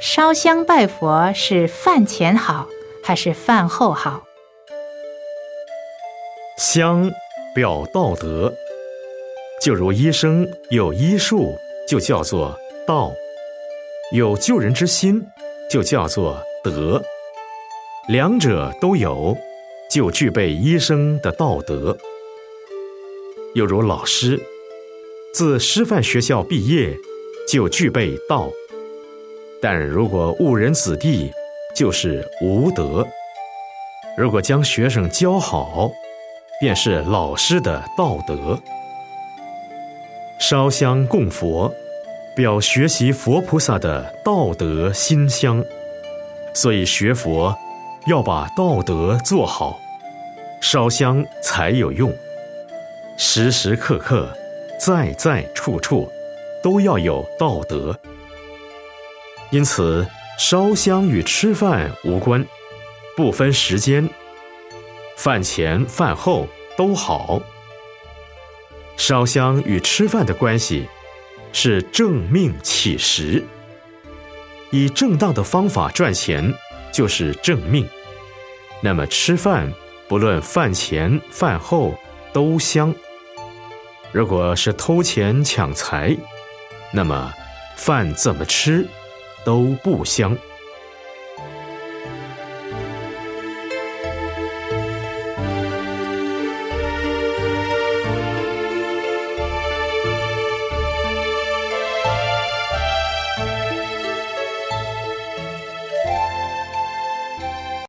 烧香拜佛是饭前好还是饭后好？香表道德，就如医生有医术就叫做道，有救人之心就叫做德，两者都有就具备医生的道德。又如老师，自师范学校毕业就具备道，但如果误人子弟就是无德，如果将学生教好便是老师的道德。烧香供佛表学习佛菩萨的道德心香，所以学佛要把道德做好，烧香才有用。时时刻刻在在处处都要有道德，因此烧香与吃饭无关，不分时间，饭前饭后都好。烧香与吃饭的关系是正命起食，以正当的方法赚钱就是正命，那么吃饭不论饭前饭后都香。如果是偷钱抢财，那么饭怎么吃都不香。